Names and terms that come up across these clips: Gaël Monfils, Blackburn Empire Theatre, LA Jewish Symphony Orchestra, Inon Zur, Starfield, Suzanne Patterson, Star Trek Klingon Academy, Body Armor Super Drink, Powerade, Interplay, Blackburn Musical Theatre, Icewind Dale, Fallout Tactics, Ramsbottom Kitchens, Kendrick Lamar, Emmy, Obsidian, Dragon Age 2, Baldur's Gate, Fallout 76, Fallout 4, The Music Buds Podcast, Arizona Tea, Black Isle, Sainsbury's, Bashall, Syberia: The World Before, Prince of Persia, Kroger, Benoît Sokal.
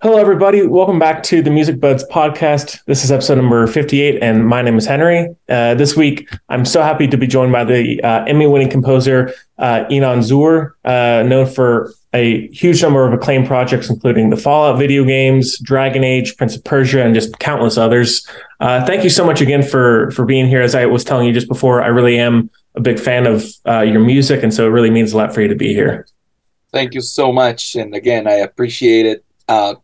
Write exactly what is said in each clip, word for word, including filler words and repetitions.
Hello, everybody. Welcome back to the Music Buds Podcast. This is episode number fifty-eight, and my name is Henry. Uh, this week, I'm so happy to be joined by the uh, Emmy-winning composer, uh, Inon Zur, uh, known for a huge number of acclaimed projects, including the Fallout video games, Dragon Age, Prince of Persia, and just countless others. Uh, thank you so much again for, for being here. As I was telling you just before, I really am a big fan of uh, your music, and so it really means a lot for you to be here. Thank you so much, and again, I appreciate it. Uh,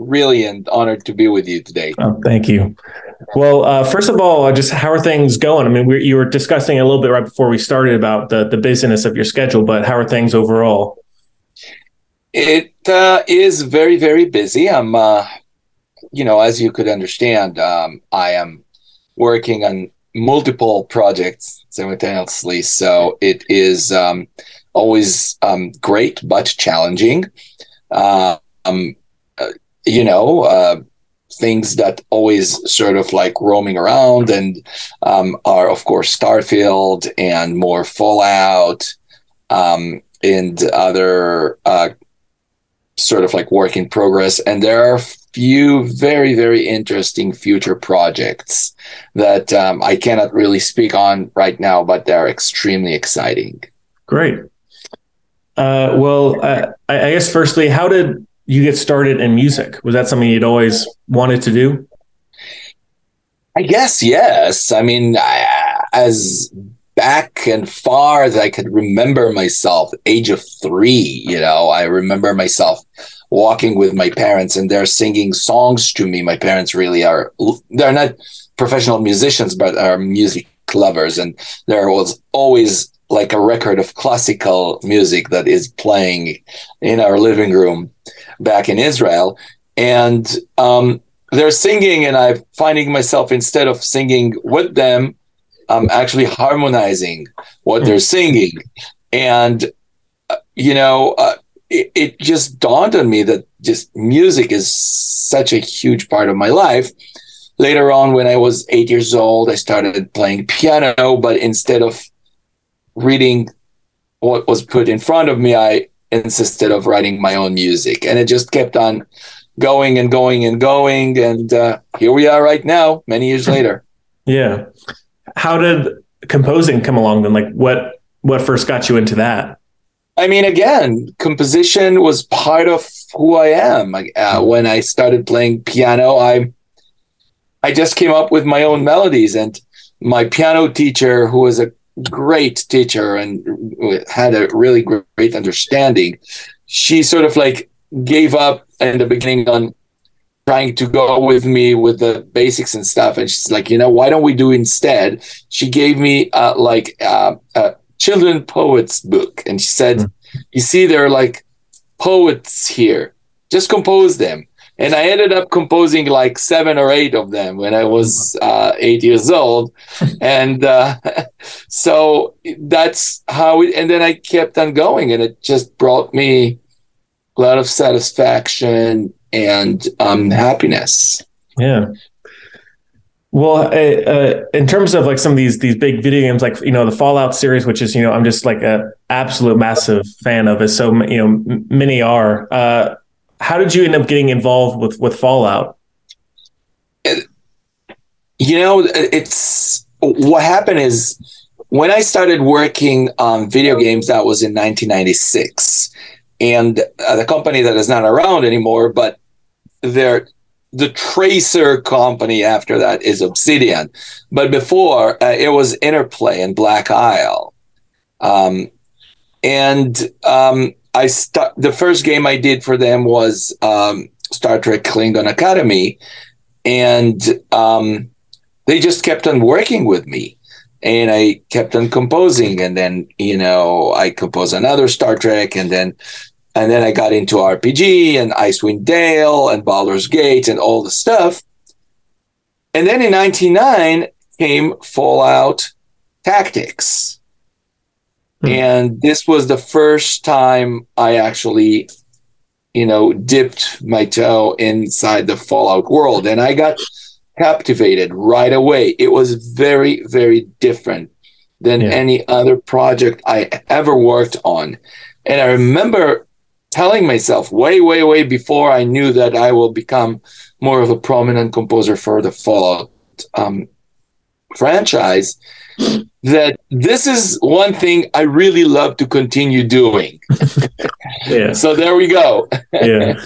Really and honored to be with you today. Oh, thank you. Well, uh, first of all, just how are things going? I mean, we, you were discussing a little bit right before we started about the, the busyness of your schedule, but how are things overall? It uh, is very, very busy. I'm, uh, you know, as you could understand, um, I am working on multiple projects simultaneously. So it is um, always um, great, but challenging. Uh, um, you know, uh, things that always sort of like roaming around and um, are, of course, Starfield and more Fallout um, and other uh, sort of like work in progress. And there are a few very, very interesting future projects that um, I cannot really speak on right now, but they're extremely exciting. Great. Uh, well, uh, I guess firstly, how did you get started in music? Was that something you'd always wanted to do? I guess, yes. I mean, I, as back and far as I could remember myself, age of three, you know, I remember myself walking with my parents and they're singing songs to me. My parents really are, they're not professional musicians, but are music lovers. And there was always like a record of classical music that is playing in our living room back in Israel. And um, they're singing and I'm finding myself, instead of singing with them, I'm actually harmonizing what they're singing. And, uh, you know, uh, it, it just dawned on me that just music is such a huge part of my life. Later on, when I was eight years old, I started playing piano, but instead of reading what was put in front of me, I insisted of writing my own music, and it just kept on going and going and going. And uh, here we are right now, many years later. Yeah. How did composing come along then? Like what, what first got you into that? I mean, again, composition was part of who I am. Like, uh, when I started playing piano, I, I just came up with my own melodies, and my piano teacher, who was a great teacher and had a really great understanding, she sort of like gave up in the beginning on trying to go with me with the basics and stuff, and she's like, you know, why don't we do instead, she gave me uh, like uh, a children poets book, and she said, mm-hmm. you see, there are like poets here, just compose them. And I ended up composing like seven or eight of them when I was uh, eight years old. And uh, so that's how it, and then I kept on going, and it just brought me a lot of satisfaction and um, happiness. Yeah. Well, uh, in terms of like some of these these big video games, like, you know, the Fallout series, which is, you know, I'm just like a absolute massive fan of, as so, you know, many are, uh, how did you end up getting involved with, with Fallout? It, you know, it's what happened is when I started working on video games, that was in nineteen ninety-six, and uh, the company that is not around anymore, but they're the Tracer company after that is Obsidian. But before uh, it was Interplay and Black Isle. Um, and, um, I st- the first game I did for them was um, Star Trek Klingon Academy, and um, they just kept on working with me, and I kept on composing, and then, you know, I composed another Star Trek, and then And then I got into R P G and Icewind Dale and Baldur's Gate and all the stuff. And then in ninety-nine came Fallout Tactics. Hmm. And this was the first time I actually, you know, dipped my toe inside the Fallout world. And I got captivated right away. It was very, very different than yeah. any other project I ever worked on. And I remember telling myself way, way, way before I knew that I will become more of a prominent composer for the Fallout um, franchise, that this is one thing I really love to continue doing. yeah. So there we go. yeah.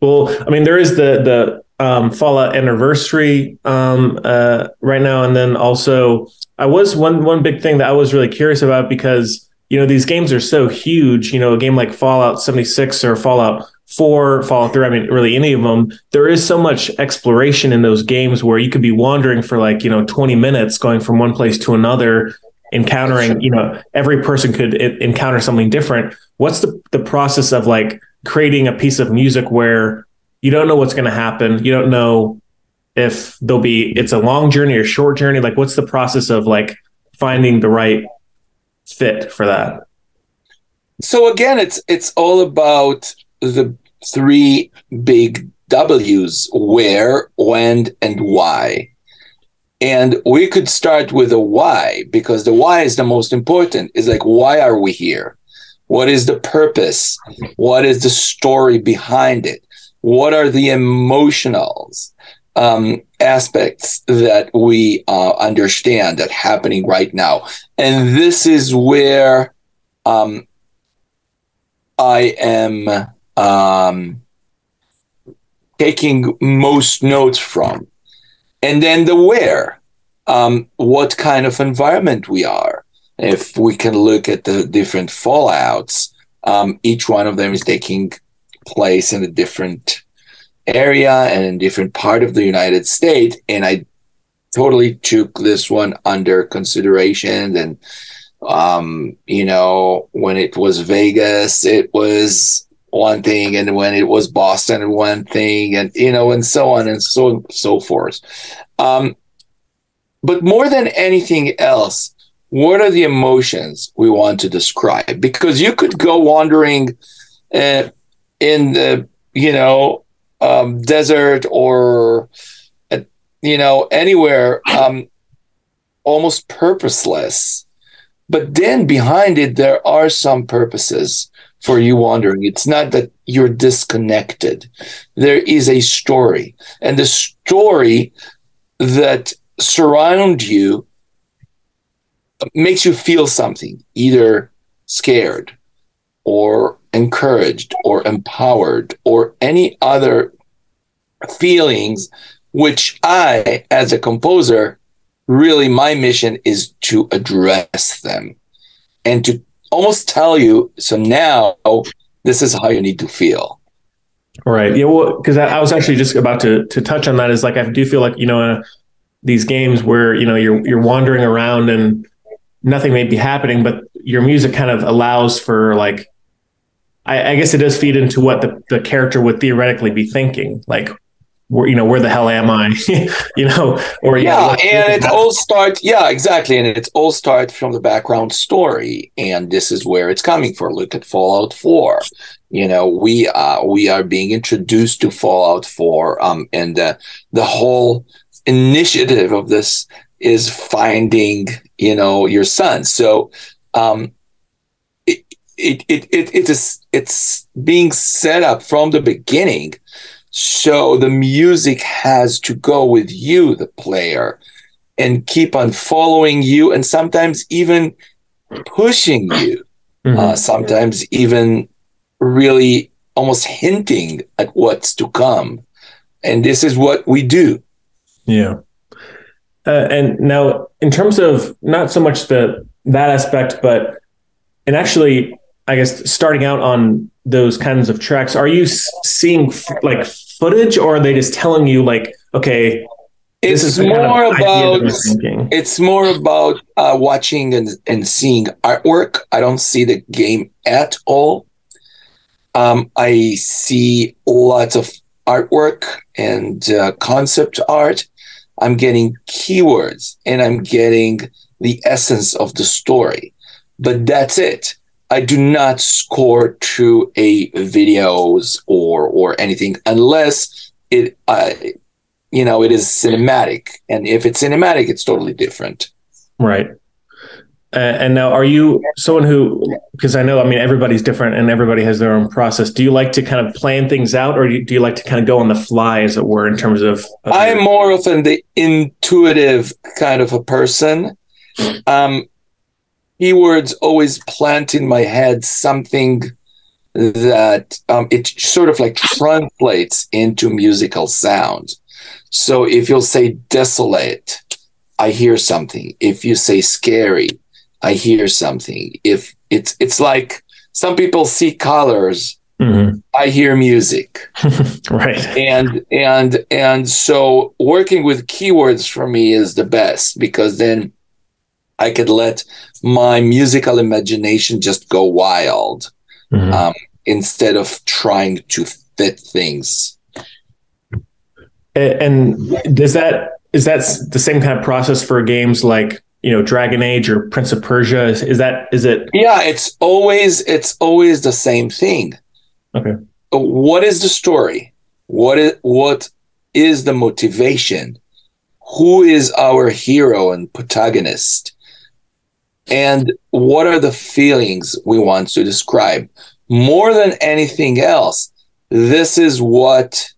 Well, I mean, there is the, the, um, Fallout anniversary, um, uh, right now. And then also I was one, one big thing that I was really curious about, because, you know, these games are so huge, you know, a game like Fallout seventy-six or Fallout four, Fallout three, I mean, really any of them, there is so much exploration in those games where you could be wandering for like, you know, twenty minutes going from one place to another, encountering, you know, every person could it, encounter something different. What's the, the process of like creating a piece of music where you don't know what's going to happen? You don't know if there'll be, it's a long journey or short journey. Like, what's the process of like finding the right fit for that? So again, it's it's all about the three big W's: where, when, and why. And we could start with a why, because the why is the most important. It's like, why are we here? What is the purpose? What is the story behind it? What are the emotionals, um, aspects that we uh, understand that happening right now? And this is where um, I am um, taking most notes from. And then the where, um, what kind of environment we are. If we can look at the different Fallouts, um, each one of them is taking place in a different area and in different part of the United States. And I totally took this one under consideration. And, um, you know, when it was Vegas, it was one thing. And when it was Boston, one thing, and, you know, and so on and so, so forth. Um, but more than anything else, what are the emotions we want to describe? Because you could go wandering, uh, in the, you know, Um, desert or, uh, you know, anywhere, um, almost purposeless. But then behind it, there are some purposes for you wandering. It's not that you're disconnected. There is a story. And the story that surrounds you makes you feel something, either scared or encouraged or empowered or any other feelings, which I, as a composer, really my mission is to address them and to almost tell you, so now this is how you need to feel. Right. Yeah. Well, because I, I was actually just about to to touch on that. Is like, I do feel like, you know, uh, these games where, you know, you're you're wandering around and nothing may be happening, but your music kind of allows for like, I, I guess it does feed into what the, the character would theoretically be thinking, like, where, you know, where the hell am I, you know, or yeah, know, what, and it's all start, yeah, exactly, and it's all start from the background story, and this is where it's coming from. Look at Fallout four, you know, we uh, we are being introduced to Fallout four, um, and uh, the whole initiative of this is finding, you know, your son. So, um. It it it it is it's being set up from the beginning, so the music has to go with you, the player, and keep on following you, and sometimes even pushing you, mm-hmm. uh, sometimes even really almost hinting at what's to come, and this is what we do. Yeah, uh, and now in terms of not so much the that aspect, but and actually. I guess starting out on those kinds of tracks, are you s- seeing f- like footage, or are they just telling you like, okay, it's this is more kind of about, it's more about uh, watching and, and seeing artwork. I don't see the game at all. Um, I see lots of artwork and uh, concept art. I'm getting keywords and I'm getting the essence of the story. But that's it. I do not score to a videos or or anything unless it, uh, you know, it is cinematic. And if it's cinematic, it's totally different. Right. Uh, and now, are you someone who, because I know, I mean, everybody's different and everybody has their own process. Do you like to kind of plan things out, or do you, do you like to kind of go on the fly, as it were, in terms of? of I'm your... more often the intuitive kind of a person. Um, keywords always plant in my head something that um, it sort of like translates into musical sound. So if you'll say desolate, I hear something. If you say scary, I hear something. If it's it's like some people see colors, mm-hmm. I hear music. Right. And and and so working with keywords for me is the best, because then I could let my musical imagination just go wild, mm-hmm. um, instead of trying to fit things. And, and does that is that the same kind of process for games like, you know, Dragon Age or Prince of Persia? Is, is that is it? Yeah, it's always it's always the same thing. Okay. What is the story? What is what is the motivation? Who is our hero and protagonist? And what are the feelings we want to describe? More than anything else, this is what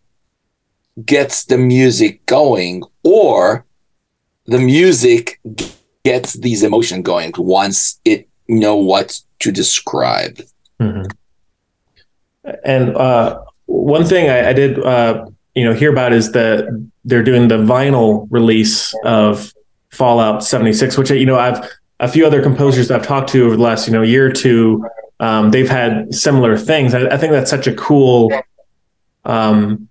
gets the music going, or the music g- gets these emotions going once it know what to describe. Mm-hmm. And uh, one thing I, I did uh, you know hear about is that they're doing the vinyl release of Fallout seventy-six, which you know I've a few other composers I've talked to over the last you know year or two. Um, they've had similar things. I, I think that's such a cool. Um,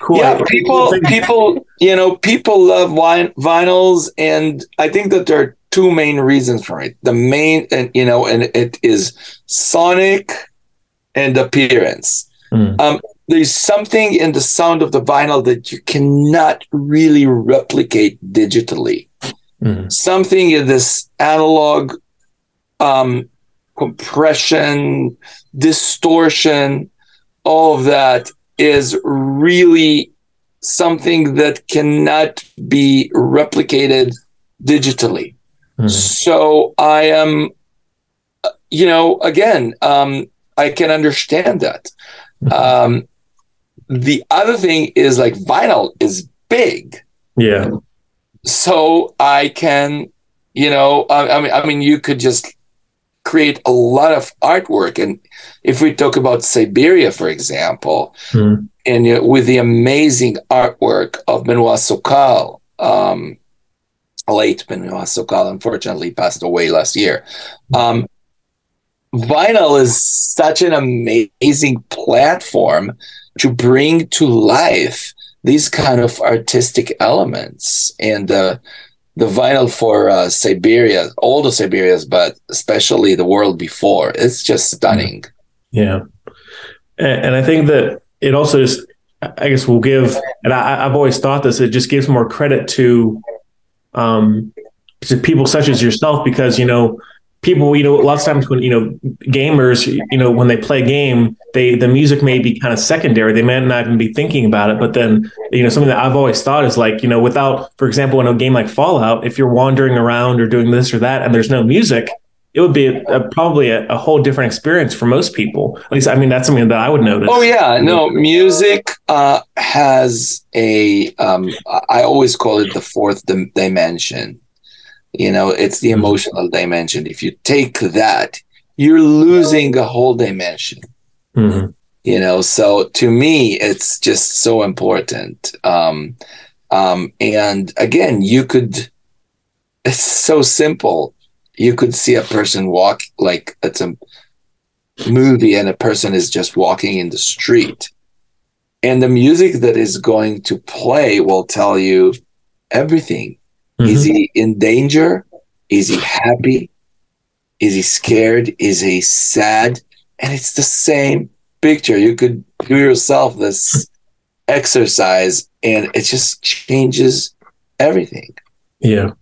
Cool. Yeah, people, people, you know, people love wine, vinyls, and I think that there are two main reasons for it. The main, and you know, and it is sonic and appearance. Mm. Um, there's something in the sound of the vinyl that you cannot really replicate digitally. Mm. Something in this analog um, compression, distortion, all of that is really something that cannot be replicated digitally. Mm. So I am, you know, again, um, I can understand that. Mm-hmm. Um, the other thing is like vinyl is big. Yeah. So I can, you know, I, I mean, I mean, you could just create a lot of artwork. And if we talk about Syberia, for example, mm. and uh, with the amazing artwork of Benoît Sokal, um, late Benoît Sokal, unfortunately passed away last year. Um, vinyl is such an amazing platform to bring to life these kind of artistic elements. And, uh, the vinyl for uh, Syberia, all the Siberias, but especially The World Before, it's just stunning. Yeah. And, and I think that it also just, I guess we'll give, and I, I've always thought this, it just gives more credit to, um, to people such as yourself, because, you know, people, you know, lots of times when, you know, gamers, you know, when they play a game, they, the music may be kind of secondary. They may not even be thinking about it, but then, you know, something that I've always thought is like, you know, without, for example, in a game like Fallout, if you're wandering around or doing this or that, and there's no music, it would be a, a, probably a, a whole different experience for most people. At least, I mean, that's something that I would notice. Oh yeah. No, music, uh, has a, um, I always call it the fourth dim- dimension. You know, it's the emotional dimension. If you take that, you're losing a whole dimension. Mm-hmm. You know, so to me, it's just so important. Um, um, and again, you could, it's so simple. You could see a person walk, like it's a movie, and a person is just walking in the street. And the music that is going to play will tell you everything. Mm-hmm. Is he in danger? Is he happy? Is he scared? Is he sad? And it's the same picture. You could do yourself this exercise, and it just changes everything. Yeah.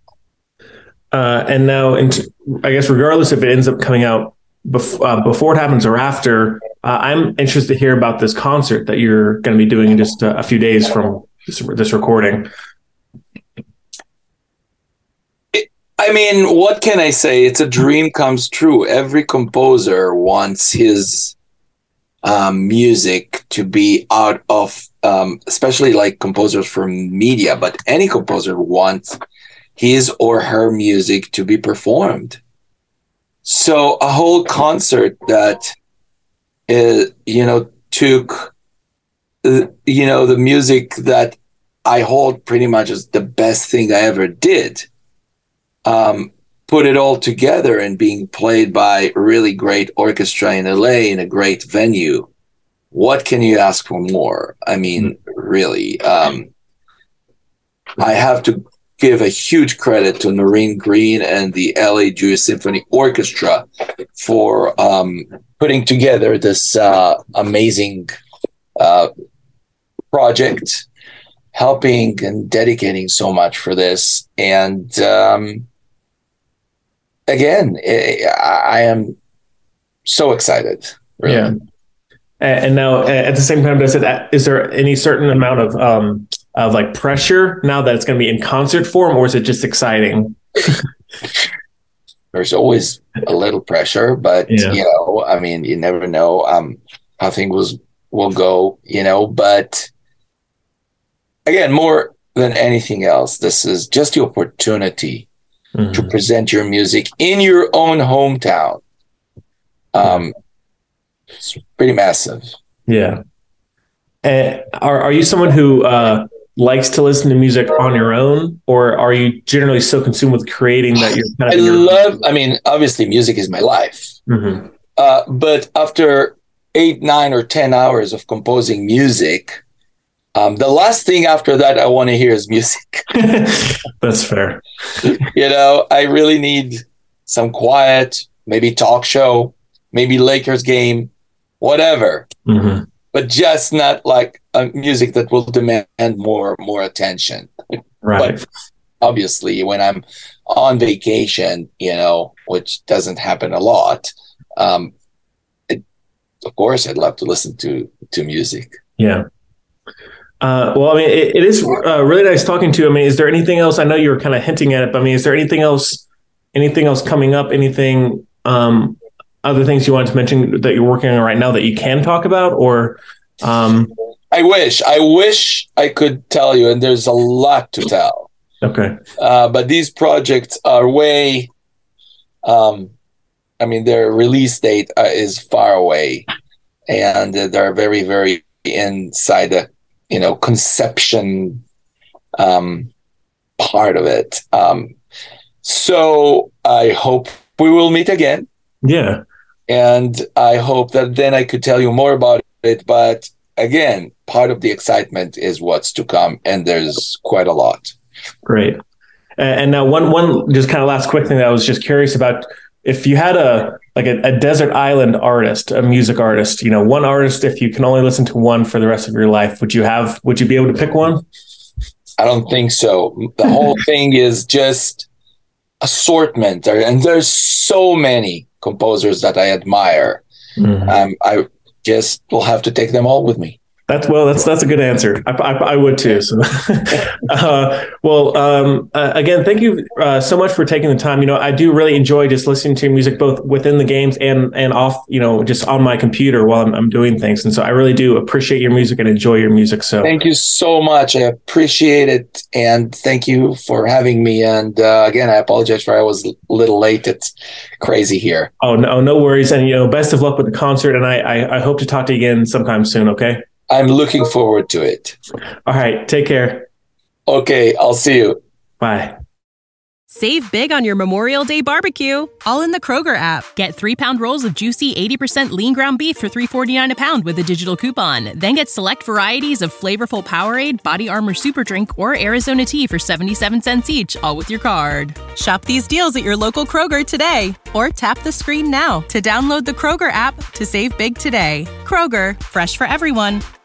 Uh, and now, in t- I guess, regardless if it ends up coming out bef- uh, before it happens or after, uh, I'm interested to hear about this concert that you're going to be doing in just a, a few days from this, this recording. It, I mean, what can I say? It's a dream comes true. Every composer wants his um, music to be out of, um, especially like composers from media, but any composer wants his or her music to be performed. So a whole concert that, uh, you know, took, uh, you know, the music that I hold pretty much as the best thing I ever did, um, put it all together and being played by a really great orchestra in L A in a great venue. What can you ask for more? I mean, really, um, I have to give a huge credit to Noreen Green and the L A Jewish Symphony Orchestra for um, putting together this uh, amazing uh, project, helping and dedicating so much for this. And um, again, it, I am so excited. Really. Yeah. And now at the same time, I said, is there any certain amount of, um, of like pressure now that it's going to be in concert form, or is it just exciting? There's always a little pressure, but yeah. you know, I mean, you never know, um, how things will go, you know, but again, more than anything else, this is just the opportunity mm-hmm. to present your music in your own hometown. Um, yeah. It's pretty massive. Yeah. And are, are you someone who, uh, likes to listen to music on your own, or are you generally so consumed with creating that you're kind of I your- love I mean obviously music is my life, mm-hmm. uh, but after eight nine or ten hours of composing music, um, the last thing after that I want to hear is music. That's fair. You know, I really need some quiet, maybe talk show, maybe Lakers game, whatever, mm-hmm. but just not like Uh, music that will demand more more attention. Right. But obviously, when I'm on vacation, you know, which doesn't happen a lot, um, it, of course, I'd love to listen to to music. Yeah. Uh, well, I mean, it, it is uh, really nice talking to you. I mean, is there anything else? I know you were kind of hinting at it, but I mean, is there anything else? Anything else coming up? Anything? Um, other things you wanted to mention that you're working on right now that you can talk about, or? Um, I wish, I wish I could tell you, and there's a lot to tell. Okay. Uh, but these projects are way, um, I mean, their release date uh, is far away, and uh, they're very, very inside the, you know, conception um, part of it. Um, so I hope we will meet again. Yeah. And I hope that then I could tell you more about it, but again, part of the excitement is what's to come, and there's quite a lot. Great. And now one one just kind of last quick thing that I was just curious about, if you had a like a, a desert island artist, a music artist, you know, one artist, if you can only listen to one for the rest of your life, would you have would you be able to pick one? I don't think so. The whole thing is just assortment, and there's so many composers that I admire. Mm-hmm. Um, I just will have to take them all with me. That's well, that's, that's a good answer. I, I, I would too. So, uh, well, um, uh, again, thank you uh, so much for taking the time. You know, I do really enjoy just listening to music, both within the games and, and off, you know, just on my computer while I'm, I'm doing things. And so I really do appreciate your music and enjoy your music. So thank you so much. I appreciate it. And thank you for having me. And uh, again, I apologize for, I was a little late. It's crazy here. Oh no, no worries. And you know, best of luck with the concert. And I, I, I hope to talk to you again sometime soon. Okay. I'm looking forward to it. All right. Take care. Okay. I'll see you. Bye. Save big on your Memorial Day barbecue, all in the Kroger app. Get three-pound rolls of juicy eighty percent lean ground beef for three forty-nine a pound with a digital coupon. Then get select varieties of flavorful Powerade, Body Armor Super Drink, or Arizona Tea for seventy-seven cents each, all with your card. Shop these deals at your local Kroger today, or tap the screen now to download the Kroger app to save big today. Kroger, fresh for everyone.